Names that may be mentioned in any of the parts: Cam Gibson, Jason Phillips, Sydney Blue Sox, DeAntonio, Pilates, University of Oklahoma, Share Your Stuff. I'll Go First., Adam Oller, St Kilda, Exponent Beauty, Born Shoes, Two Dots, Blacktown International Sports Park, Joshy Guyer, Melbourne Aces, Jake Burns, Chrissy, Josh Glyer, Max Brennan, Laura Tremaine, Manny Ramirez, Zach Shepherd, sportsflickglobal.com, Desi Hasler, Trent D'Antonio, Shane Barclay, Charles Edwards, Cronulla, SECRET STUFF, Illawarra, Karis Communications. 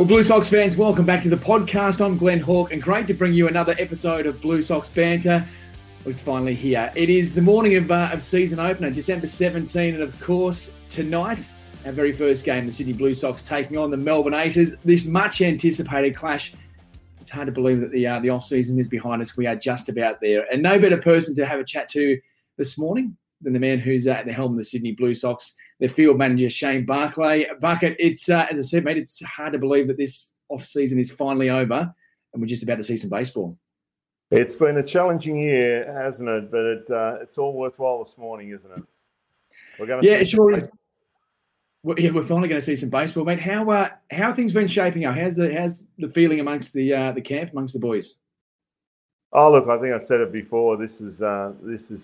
Well, Blue Sox fans, welcome back to the podcast. I'm Glenn Hawke, and great to bring you another episode of Blue Sox Banter. It's finally here. It is the morning of season opener, December 17, and of course, tonight, our very first game, the Sydney Blue Sox taking on the Melbourne Aces. This much-anticipated clash. It's hard to believe that the off-season is behind us. We are just about there. And no better person to have a chat to this morning than the man who's at the helm of the Sydney Blue Sox, their field manager, Shane Barclay. Bucket, it's, as I said, mate, it's hard to believe that this off-season is finally over and we're just about to see some baseball. It's been a challenging year, hasn't it? But it's all worthwhile this morning, isn't it? We're going to see it sure is. Well, yeah, we're finally going to see some baseball, mate. How have things been shaping up? How's the feeling amongst the camp, amongst the boys? Oh, look, I think I said it before. This is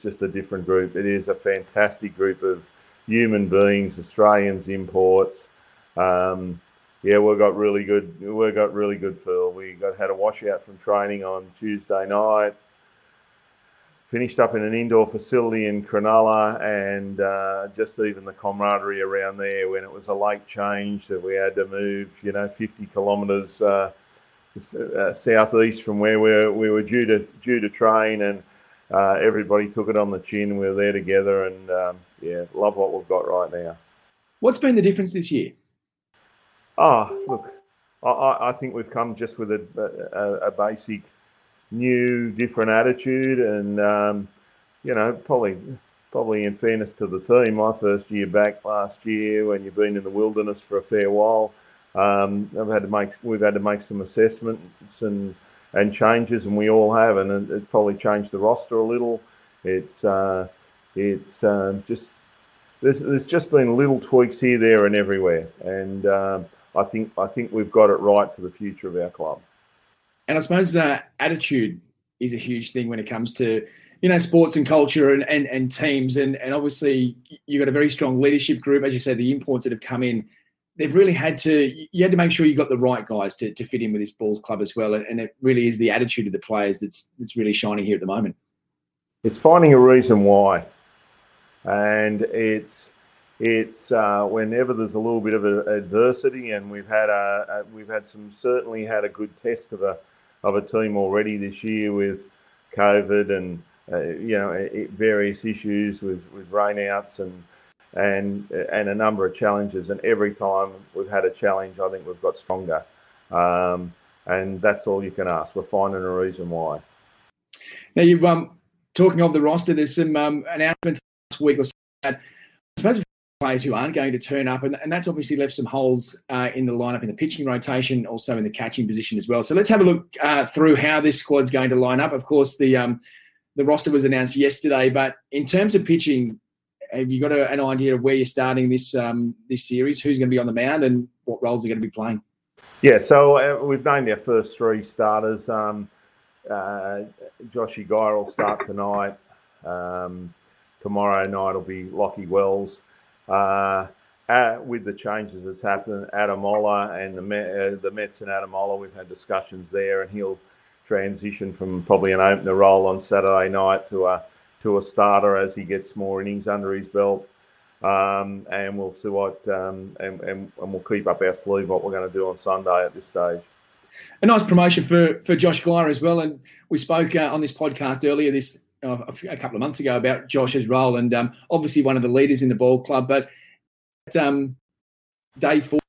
just a different group. It is a fantastic group of human beings, Australians, imports. Yeah, we got really good feel. We had a washout from training on Tuesday night. Finished up in an indoor facility in Cronulla, and just even the camaraderie around there when it was a late change that we had to move, 50 kilometres southeast from where we were due to train, and everybody took it on the chin. We were there together, and love what we've got right now. What's been the difference this year? Oh, look, I think we've come just with a basic, new, different attitude, and, probably in fairness to the team, my first year back last year, when you've been in the wilderness for a fair while, we've had to make some assessments and changes, and we all have, and it probably changed the roster a little. There's just been little tweaks here, there, and everywhere, and I think we've got it right for the future of our club. And I suppose attitude is a huge thing when it comes to sports and culture and teams, and obviously you've got a very strong leadership group, as you said. The imports that have come in, they've really had to make sure you got the right guys to fit in with this ball club as well, and it really is the attitude of the players that's really shining here at the moment. It's finding a reason why. And it's whenever there's a little bit of adversity, and we've had a good test of a team already this year with COVID and various issues with rainouts and a number of challenges. And every time we've had a challenge, I think we've got stronger. And that's all you can ask. We're finding a reason why. Now you've talking of the roster. There's some announcements week or so, I suppose, players who aren't going to turn up, and that's obviously left some holes in the lineup, in the pitching rotation, also in the catching position as well. So let's have a look through how this squad's going to line up. Of course, the roster was announced yesterday, but in terms of pitching, have you got an idea of where you're starting this series? Who's going to be on the mound and what roles they're going to be playing? Yeah, so we've named our first three starters. Joshy Guyer will start tonight. Tomorrow night will be Lockie Wells. With the changes that's happened, Adam Oller and the Mets and Adam Oller, we've had discussions there, and he'll transition from probably an opener role on Saturday night to a starter as he gets more innings under his belt. And we'll see what and we'll keep up our sleeve what we're going to do on Sunday at this stage. A nice promotion for Josh Glyer as well, and we spoke on this podcast earlier this. A couple of months ago about Josh's role, and obviously one of the leaders in the ball club, but day 4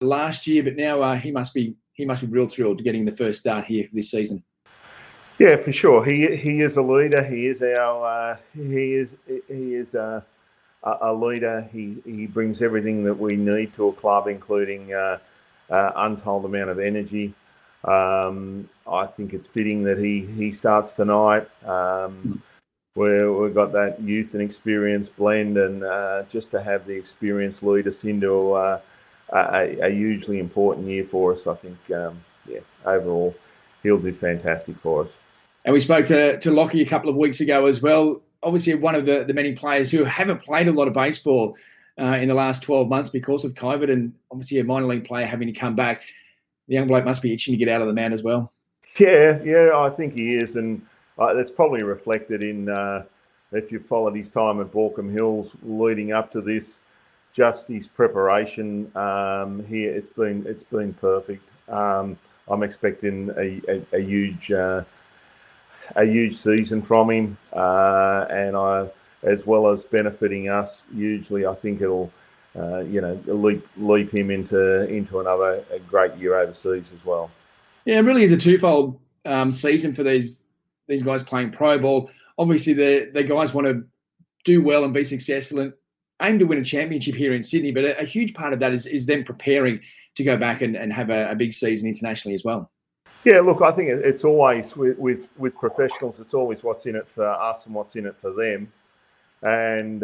last year, but now he must be real thrilled getting the first start here for this season. Yeah, for sure. He is a leader. He is a leader. He brings everything that we need to a club, including untold amount of energy. I think it's fitting that he starts tonight. Where we've got that youth and experience blend, and just to have the experience lead us into a hugely important year for us. I think, overall, he'll do fantastic for us. And we spoke to Lockie a couple of weeks ago as well. Obviously, one of the many players who haven't played a lot of baseball in the last 12 months because of COVID, and obviously a minor league player having to come back. The young bloke must be itching to get out of the mound as well. Yeah, I think he is, and that's probably reflected in if you followed his time at Bourkham Hills leading up to this. just his preparation here, it's been perfect. I'm expecting a huge season from him, and I, as well as benefiting us hugely, I think it'll leap him into another great year overseas as well. Yeah, it really is a twofold season for these guys playing pro ball. Obviously, the guys want to do well and be successful and aim to win a championship here in Sydney, but a huge part of that is them preparing to go back and have a big season internationally as well. Yeah, look, I think it's always, with professionals, it's always what's in it for us and what's in it for them. And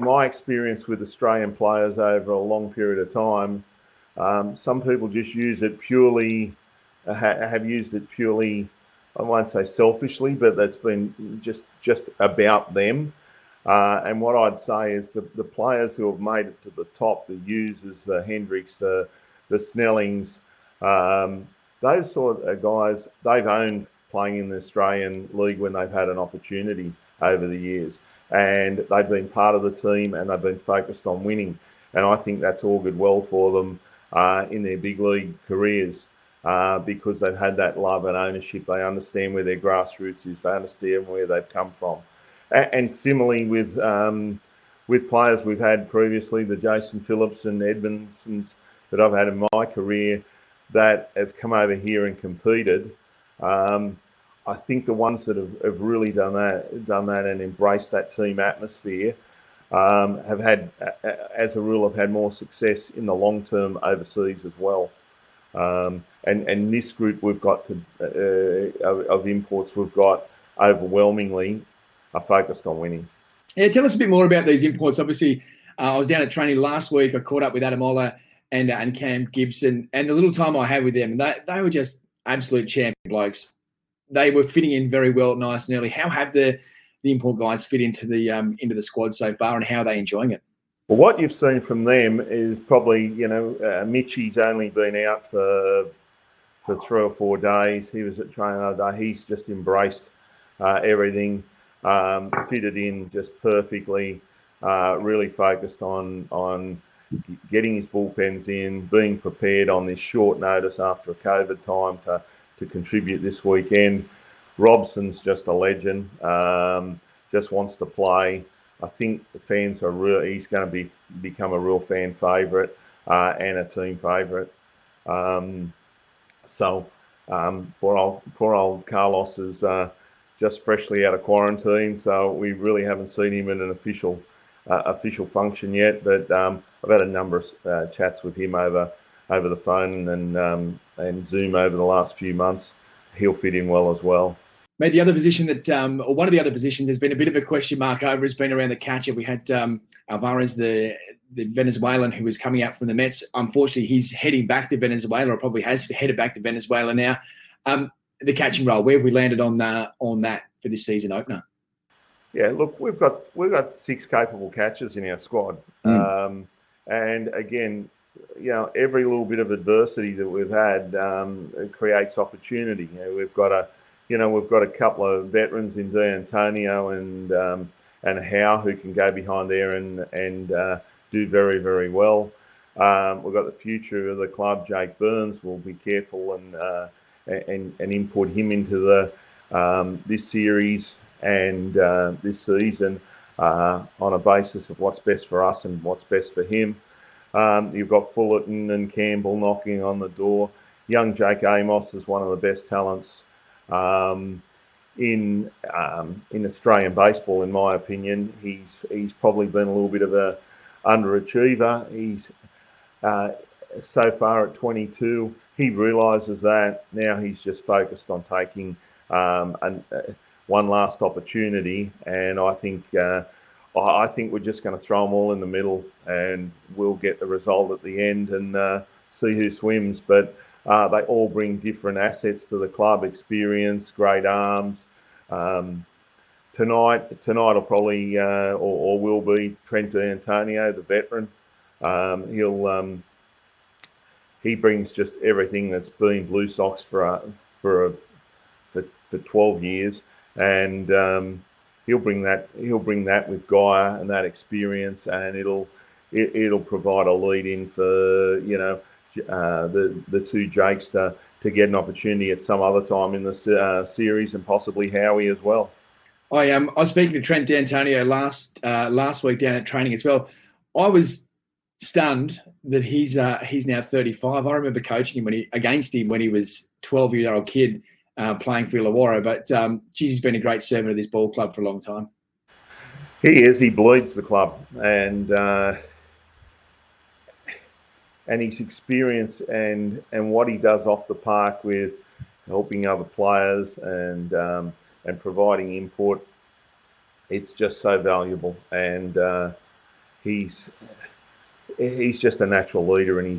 my experience with Australian players over a long period of time, some people just use it purely, have used it purely, I won't say selfishly, but that's been just about them. And what I'd say is the players who have made it to the top, the Users, the Hendricks, the Snellings, those sort of guys, they've owned playing in the Australian League when they've had an opportunity over the years. And they've been part of the team and they've been focused on winning. And I think that's augured well for them in their big league careers because they've had that love and ownership. They understand where their grassroots is. They understand where they've come from. And similarly with players we've had previously, the Jason Phillips and Edmondsons that I've had in my career that have come over here and competed. I think the ones that have really done that and embraced that team atmosphere have had, as a rule, have had more success in the long term overseas as well. And this group we've got of imports we've got overwhelmingly are focused on winning. Yeah, tell us a bit more about these imports. Obviously, I was down at training last week. I caught up with Adam Oller and Cam Gibson, and the little time I had with them, they were just absolute champion blokes. They were fitting in very well, nice and early. How have the import guys fit into the squad so far, and how are they enjoying it? Well, what you've seen from them is probably, Mitchie's only been out for 3 or 4 days. He was at training the other day. He's just embraced everything, fitted in just perfectly, really focused on getting his bullpens in, being prepared on this short notice after a COVID time to contribute this weekend. Robson's just a legend, just wants to play. I think the fans are he's going to become a real fan favourite and a team favourite. Poor old Carlos is just freshly out of quarantine, so we really haven't seen him in an official function yet, but I've had a number of chats with him over the phone and Zoom over the last few months. He'll fit in well as well. Mate, the other position or one of the other positions has been a bit of a question mark over has been around the catcher. We had Alvarez, the Venezuelan who was coming out from the Mets. Unfortunately, he's heading back to Venezuela, or probably has headed back to Venezuela now. The catching role, where have we landed on that for this season opener? Yeah, look, we've got 6 capable catchers in our squad. And again, every little bit of adversity that we've had creates opportunity. We've got a couple of veterans in DeAntonio and Howe who can go behind there and do very, very well. We've got the future of the club, Jake Burns. We'll be careful and import him into the this series and this season on a basis of what's best for us and what's best for him. You've got Fullerton and Campbell knocking on the door. Young Jake Amos is one of the best talents in Australian baseball, in my opinion. He's probably been a little bit of a underachiever. He's so far at 22. He realises that. Now he's just focused on taking one last opportunity, and I think we're just going to throw them all in the middle and we'll get the result at the end and see who swims. But they all bring different assets to the club, experience, great arms. Tonight will probably, or will be, Trent D'Antonio, the veteran. He brings just everything that's been Blue Sox for 12 years. And he'll bring that with Guyer and that experience, and it'll provide a lead in for the two Jakes to get an opportunity at some other time in the series, and possibly Howie as well. I was speaking to Trent D'Antonio last week down at training as well. I was stunned that he's now 35. I remember coaching him when he was 12-year-old kid playing for Illawarra. But he's been a great servant of this ball club for a long time. He is. He bleeds the club, and his experience and what he does off the park with helping other players and providing input, it's just so valuable. And he's just a natural leader in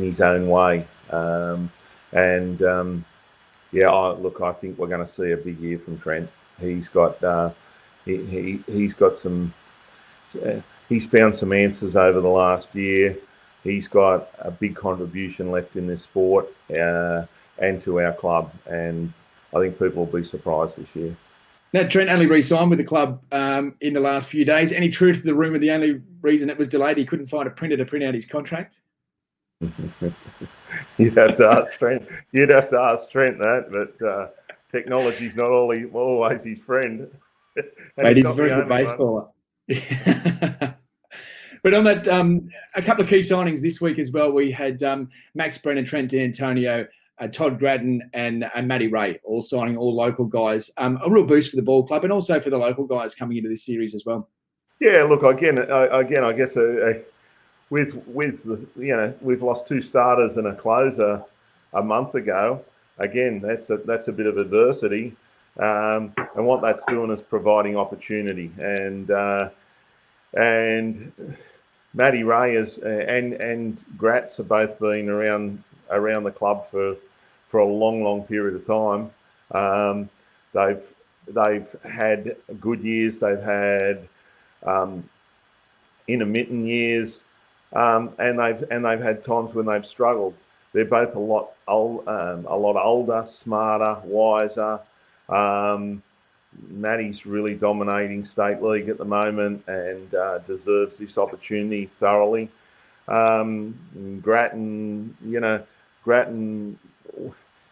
his own way. I think we're going to see a big year from Trent. He's got he's found some answers over the last year. He's got a big contribution left in this sport and to our club, and I think people will be surprised this year. Now, Trent only re-signed with the club in the last few days. Any truth to the rumour the only reason it was delayed, he couldn't find a printer to print out his contract? You'd have to ask Trent. That, but technology's not always his friend. Mate, he's a very good baseballer. But on that, a couple of key signings this week as well. We had Max Brennan, Trent D'Antonio, Todd Grattan and Matty Ray, all signing, all local guys. A real boost for the ball club and also for the local guys coming into this series as well. Yeah, look, again, I guess we've lost two starters and a closer a month ago. Again, that's a bit of adversity, and what that's doing is providing opportunity. And Matty Ray and Gratz have both been around the club for a long period of time. They've had good years, they've had intermittent years, and they've had times when they've struggled. They're both a lot older, smarter, wiser. Matty's really dominating state league at the moment and deserves this opportunity thoroughly. Grattan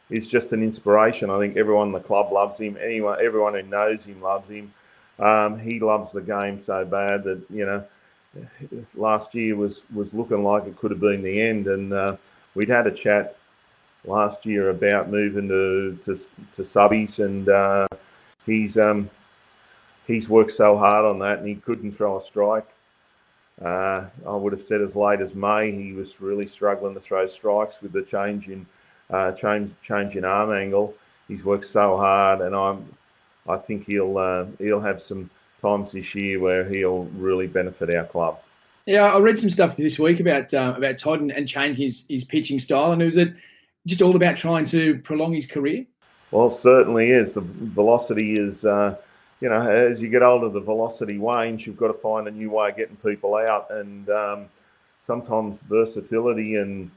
is just an inspiration. I think everyone in the club loves him. Everyone who knows him loves him. He loves the game so bad that, last year was looking like it could have been the end. And we'd had a chat last year about moving to subbies, and he's worked so hard on that, and he couldn't throw a strike. I would have said as late as May he was really struggling to throw strikes with the change in arm angle. He's worked so hard, and I think he'll have some times this year where he'll really benefit our club. Yeah, I read some stuff this week about Todd and changing his pitching style, and is it just all about trying to prolong his career? Well, it certainly is. The velocity is. As you get older, the velocity wanes. You've got to find a new way of getting people out, and sometimes versatility and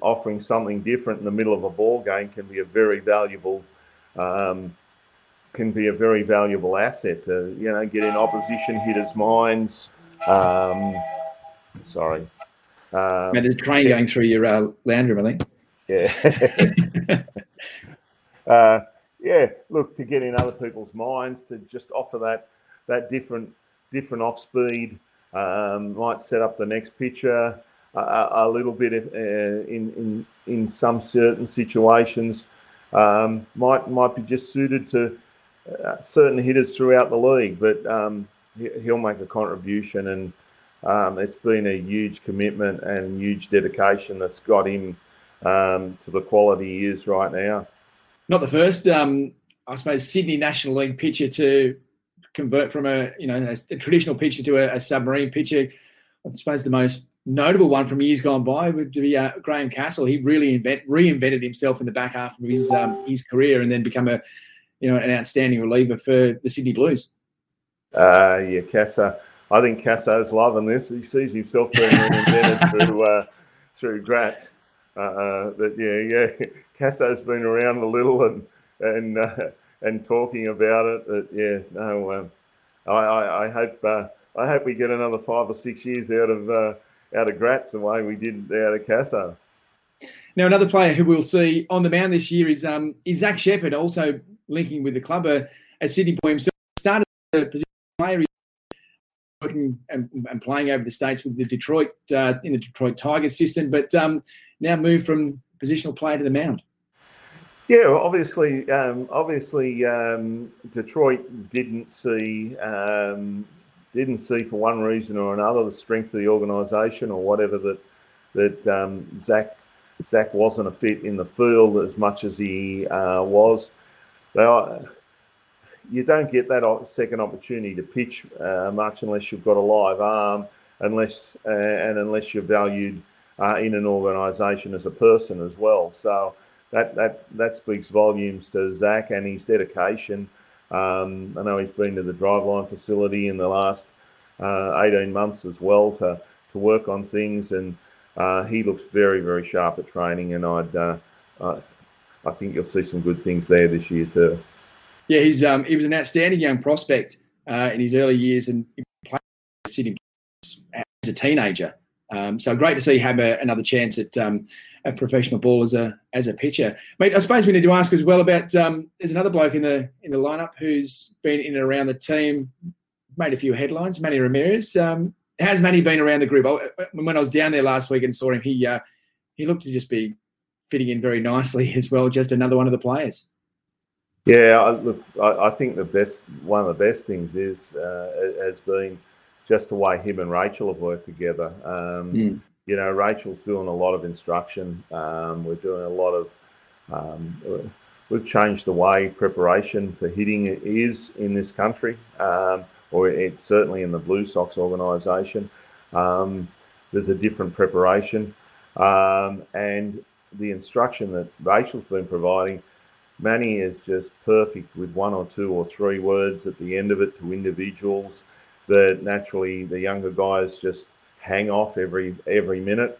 offering something different in the middle of a ball game can be a very valuable asset. To, get in opposition hitters' minds. Sorry, there's a train going through your lounge room, I think. Yeah. Look, to get in other people's minds, to just offer that different off speed, might set up the next pitcher a little bit in some certain situations, might be just suited to certain hitters throughout the league, but he'll make a contribution, and it's been a huge commitment and huge dedication that's got him to the quality he is right now. Not the first, Sydney National League pitcher to convert from a traditional pitcher to a submarine pitcher. I suppose the most notable one from years gone by would be Graham Castle. He really reinvented himself in the back half of his career, and then become an outstanding reliever for the Sydney Blues. Kasso. I think Kasso's loving this. He sees himself being reinvented through Gratz. But Kasso's been around a little, and and talking about it. But yeah, no, I hope we get another 5 or 6 years out of Gratz the way we did out of Kasso. Now, another player who we'll see on the mound this year is Zach Shepherd, also linking with the club, a Sydney boy himself. Started as a position player, working and playing over the States with the Detroit in the Detroit Tigers system, but now moved from positional player to the mound. Yeah, well, obviously, Detroit didn't see for one reason or another the strength of the organisation or whatever that Zach wasn't a fit in the field as much as he was. You don't get that second opportunity to pitch much unless you've got a live arm, unless you're valued in an organisation as a person as well. So that speaks volumes to Zach and his dedication. I know he's been to the Driveline facility in the last 18 months as well to work on things, and he looks very, very sharp at training, and I think you'll see some good things there this year too. Yeah, he was an outstanding young prospect in his early years, and he played at Sydney as a teenager. So great to see him have another chance at a professional ball as a pitcher. Mate, I suppose we need to ask as well about there's another bloke in the lineup who's been in and around the team, made a few headlines, Manny Ramirez. How's Manny been around the group? When I was down there last week and saw him, he looked to just be fitting in very nicely as well. Just another one of the players. Yeah, I think one of the best things is has been just the way him and Rachel have worked together. You know, Rachel's doing a lot of instruction. We're doing a lot of we've changed the way preparation for hitting is in this country, or it's certainly in the Blue Sox organisation. There's a different preparation, and the instruction that Rachel's been providing. Manny is just perfect with one or two or three words at the end of it to individuals that naturally the younger guys just hang off every minute.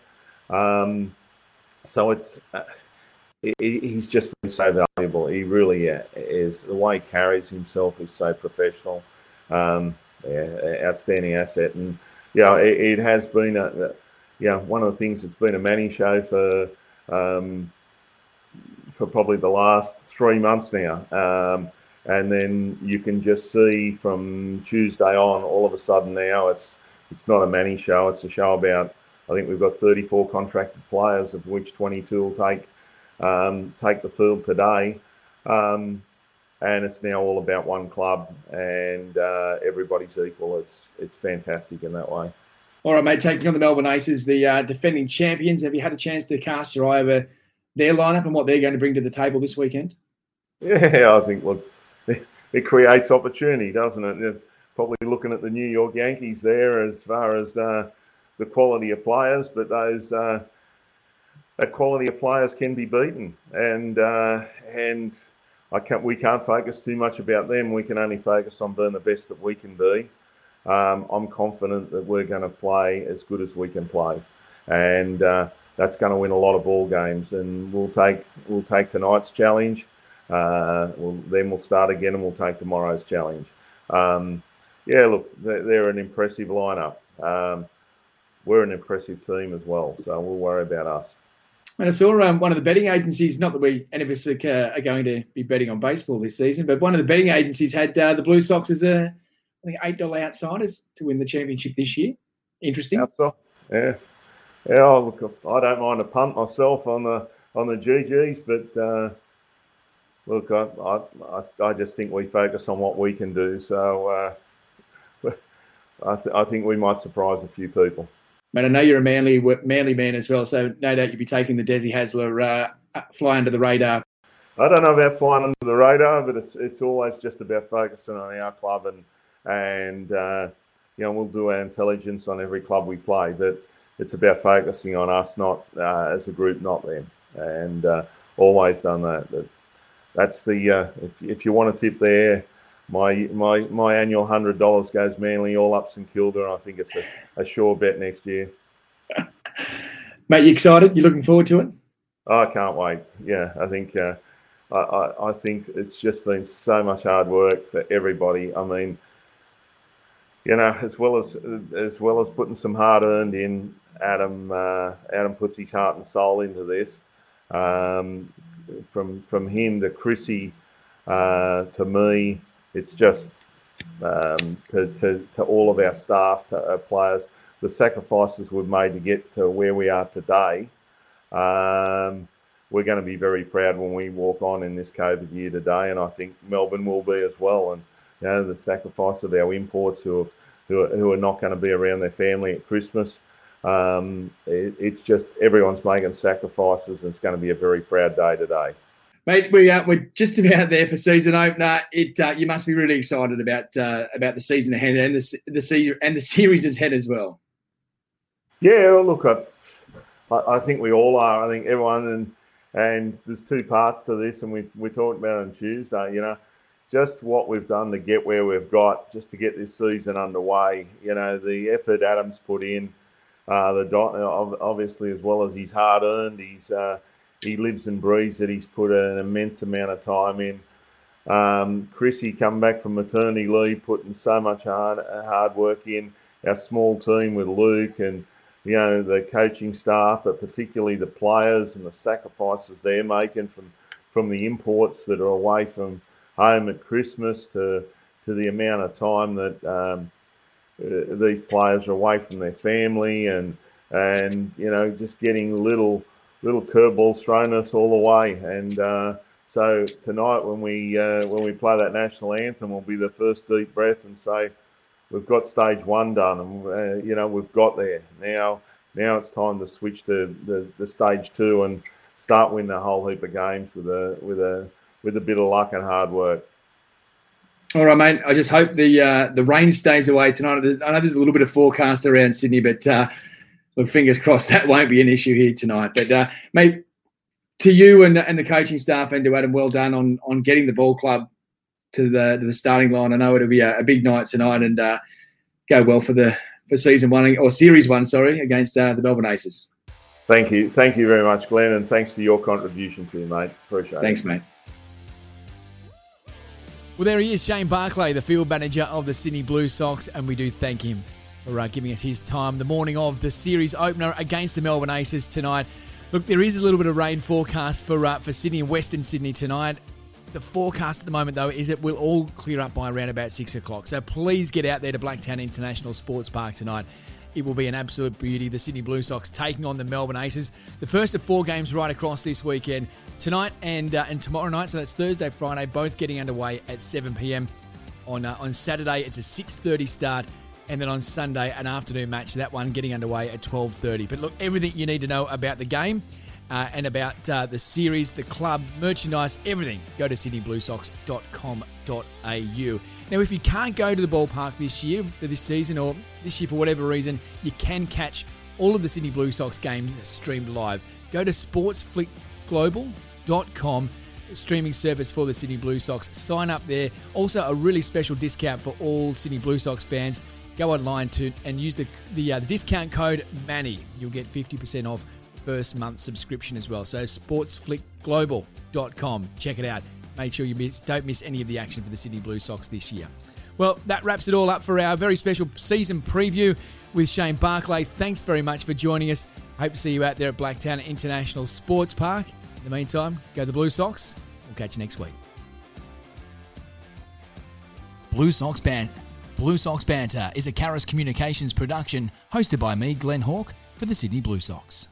So he's just been so valuable. He really is. The way he carries himself is so professional. Outstanding asset. And it has been one of the things that's been a Manny show for probably the last 3 months now. And then you can just see from Tuesday on, all of a sudden now, it's not a Manny show. It's a show about, I think we've got 34 contracted players, of which 22 will take the field today. And it's now all about one club, and everybody's equal. It's fantastic in that way. All right, mate, taking on the Melbourne Aces, the defending champions. Have you had a chance to cast your eye over their lineup and what they're going to bring to the table this weekend? Yeah, I think, look, it creates opportunity, doesn't it? You're probably looking at the New York Yankees there as far as the quality of players, but those that quality of players can be beaten, and we can't focus too much about them. We can only focus on being the best that we can be. I'm confident that we're going to play as good as we can play, and that's going to win a lot of ball games, and we'll take tonight's challenge. Then we'll start again, and we'll take tomorrow's challenge. They're an impressive lineup. We're an impressive team as well, so we'll worry about us. And I saw one of the betting agencies, not that we any of us are going to be betting on baseball this season, but one of the betting agencies had the Blue Sox as $8 outsiders to win the championship this year. Interesting. Yeah. Yeah, look, I don't mind a punt myself on the GGs, but look, I just think we focus on what we can do. So I think we might surprise a few people. Mate, I know you're a manly man as well, so no doubt you'll be taking the Desi Hasler fly under the radar. I don't know about flying under the radar, but it's always just about focusing on our club, and we'll do our intelligence on every club we play, but. It's about focusing on us, not as a group, not them, and always done that. That's the if you want to tip there, my annual $100 goes Manly all up St Kilda, and I think it's a sure bet next year. Mate, you excited? You looking forward to it? Oh, I can't wait. Yeah, I think I think it's just been so much hard work for everybody. I mean, you know, as well as putting some hard earned in, Adam puts his heart and soul into this. From him to Chrissy, to me, it's just to all of our staff, to our players, the sacrifices we've made to get to where we are today. We're going to be very proud when we walk on in this COVID year today, and I think Melbourne will be as well. And you know, the sacrifice of our imports who are not going to be around their family at Christmas. It's just everyone's making sacrifices, and it's going to be a very proud day today. Mate, we're just about there for season opener. You must be really excited about the season ahead and the season and the series ahead as well. Yeah, well, look, I think we all are. I think everyone, and there's two parts to this, and we talked about it on Tuesday. You know, just what we've done to get where we've got, just to get this season underway. You know, the effort Adam's put in. Obviously, as well as he's hard earned, he lives and breathes that he's put an immense amount of time in. Chrissy come back from maternity leave, putting so much hard work in. Our small team with Luke and, you know, the coaching staff, but particularly the players and the sacrifices they're making from the imports that are away from home at Christmas to the amount of time that these players are away from their family and you know, just getting little curveballs thrown us all the way. And so tonight when we play that national anthem, will be the first deep breath and say, we've got stage one done, and you know, we've got there. Now it's time to switch to the stage two and start winning a whole heap of games with a bit of luck and hard work. All right, mate. I just hope the rain stays away tonight. I know there's a little bit of forecast around Sydney, but look, fingers crossed that won't be an issue here tonight. But, mate, to you and the coaching staff and to Adam, well done on getting the ball club to the starting line. I know it'll be a big night tonight, and go well for season one or series one, sorry, against the Melbourne Aces. Thank you very much, Glenn, and thanks for your contribution to me, mate. Appreciate it. Thanks, mate. Well, there he is, Shane Barclay, the field manager of the Sydney Blue Sox, and we do thank him for giving us his time the morning of the series opener against the Melbourne Aces tonight. Look, there is a little bit of rain forecast for Sydney and Western Sydney tonight. The forecast at the moment, though, is it will all clear up by around about 6 o'clock. So please get out there to Blacktown International Sports Park tonight. It will be an absolute beauty. The Sydney Blue Sox taking on the Melbourne Aces. The first of four games right across this weekend. Tonight and tomorrow night, so that's Thursday, Friday, both getting underway at 7 p.m. On Saturday, it's a 6:30 start. And then on Sunday, an afternoon match. That one getting underway at 12:30. But look, everything you need to know about the game and about the series, the club, merchandise, everything, go to sydneybluesox.com.au. Now, if you can't go to the ballpark this season, or this year for whatever reason, you can catch all of the Sydney Blue Sox games streamed live. Go to sportsflickglobal.com, streaming service for the Sydney Blue Sox. Sign up there. Also, a really special discount for all Sydney Blue Sox fans. Go online and use the discount code MANNY. You'll get 50% off first month subscription as well. So sportsflickglobal.com. Check it out. Make sure you don't miss any of the action for the Sydney Blue Sox this year. Well, that wraps it all up for our very special season preview with Shane Barclay. Thanks very much for joining us. Hope to see you out there at Blacktown International Sports Park. In the meantime, go the Blue Sox. We'll catch you next week. Blue Sox Banter is a Karis Communications production hosted by me, Glenn Hawke, for the Sydney Blue Sox.